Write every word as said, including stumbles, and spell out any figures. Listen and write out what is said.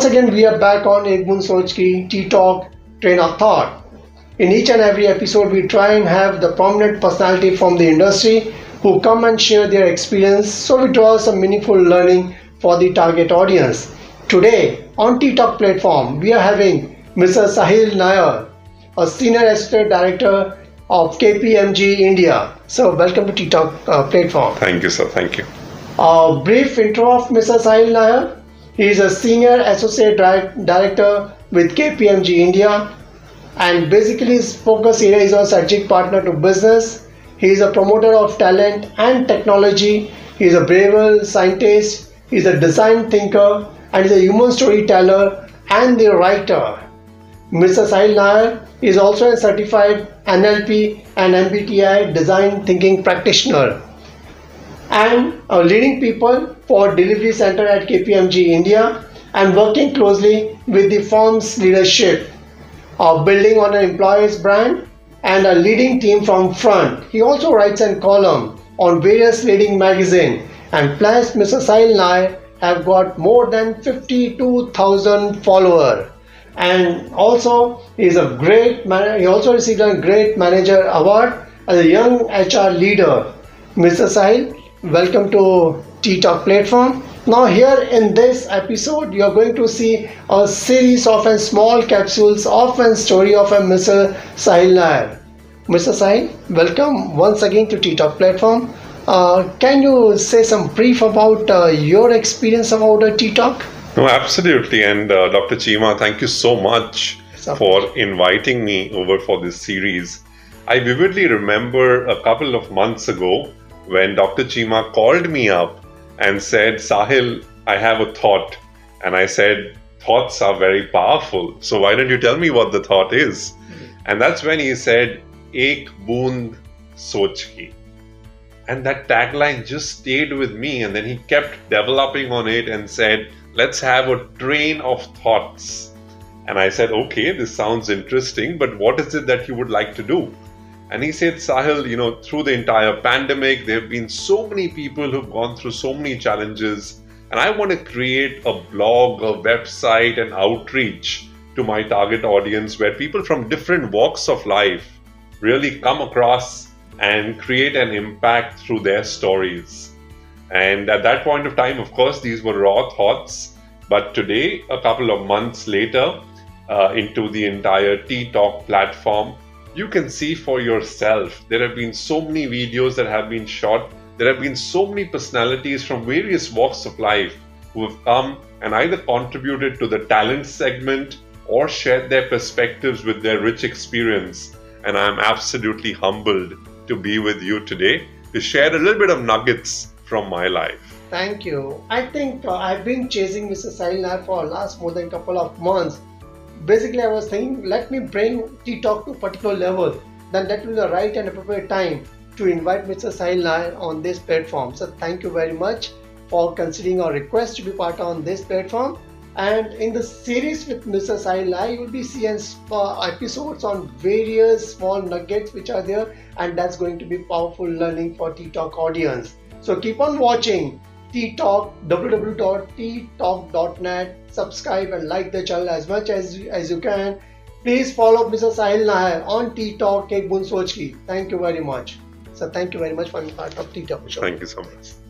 Once again, we are back on Ek Boond Soch Ki T-Talk Train of Thought. In each and every episode, we try and have the prominent personality from the industry who come and share their experience, so we draw some meaningful learning for the target audience. Today, on T-Talk platform, we are having Mister Sahil Nayar, a Senior Associate Director of K P M G India. So, welcome to T-Talk uh, platform. Thank you, sir. Thank you. A brief intro of Mister Sahil Nayar. He is a Senior Associate Director with K P M G India, and basically his focus area is on strategic partner to business. He is a promoter of talent and technology. He is a braver scientist. He is a design thinker, and he is a human storyteller and the writer. Mister Sahil Nayar is also a certified N L P and M B T I design thinking practitioner, and uh, leading people for delivery center at K P M G India, and working closely with the firm's leadership, uh, building on an employer's brand and a leading team from front. He also writes a column on various leading magazines, and plus Mister Sahil Nayar have got more than fifty-two thousand followers, and also he is a great man. He also received a great manager award as a young H R leader. Mister Sahil, welcome to T-Talk platform. Now, here in this episode, you are going to see a series of a small capsules of a story of a Mister Sahil Nayar. Mister Sahil, welcome once again to T-Talk platform. Uh, can you say some brief about uh, your experience about uh, T-Talk? No, absolutely. And uh, Doctor Cheema, thank you so much for inviting me over for this series. I vividly remember a couple of months ago when Doctor Cheema called me up and said, Sahil, I have a thought. And I said, thoughts are very powerful, so why don't you tell me what the thought is? Mm-hmm. And that's when he said, Ek Boond Soch Ki. And that tagline just stayed with me. And then he kept developing on it and said, let's have a train of thoughts. And I said, okay, this sounds interesting, but what is it that you would like to do? And he said, Sahil, you know, through the entire pandemic, there have been so many people who've gone through so many challenges, and I want to create a blog, a website, and outreach to my target audience where people from different walks of life really come across and create an impact through their stories. And at that point of time, of course, these were raw thoughts. But today, a couple of months later, uh, into the entire T-Talk platform, you can see for yourself, there have been so many videos that have been shot. There have been so many personalities from various walks of life who have come and either contributed to the talent segment or shared their perspectives with their rich experience. And I'm absolutely humbled to be with you today to share a little bit of nuggets from my life. Thank you. I think uh, I've been chasing Mister Sahil Nayar for the last more than a couple of months. Basically, I was thinking, let me bring T-Talk to a particular level. Then that will be the right and appropriate time to invite Mister Sahil Nayar on this platform. So thank you very much for considering our request to be part on this platform. And in the series with Mister Sahil Nayar, you will be seeing uh, episodes on various small nuggets which are there, and that's going to be powerful learning for T-Talk audience. So keep on watching T-Talk, w w w dot t talk dot net. Subscribe and like the channel as much as, as you can. Please follow Mister Sahil Nayar on T-Talk Ek Boond Soch Ki. Thank you very much. So thank you very much for being part of T-Talk show. Thank you so much.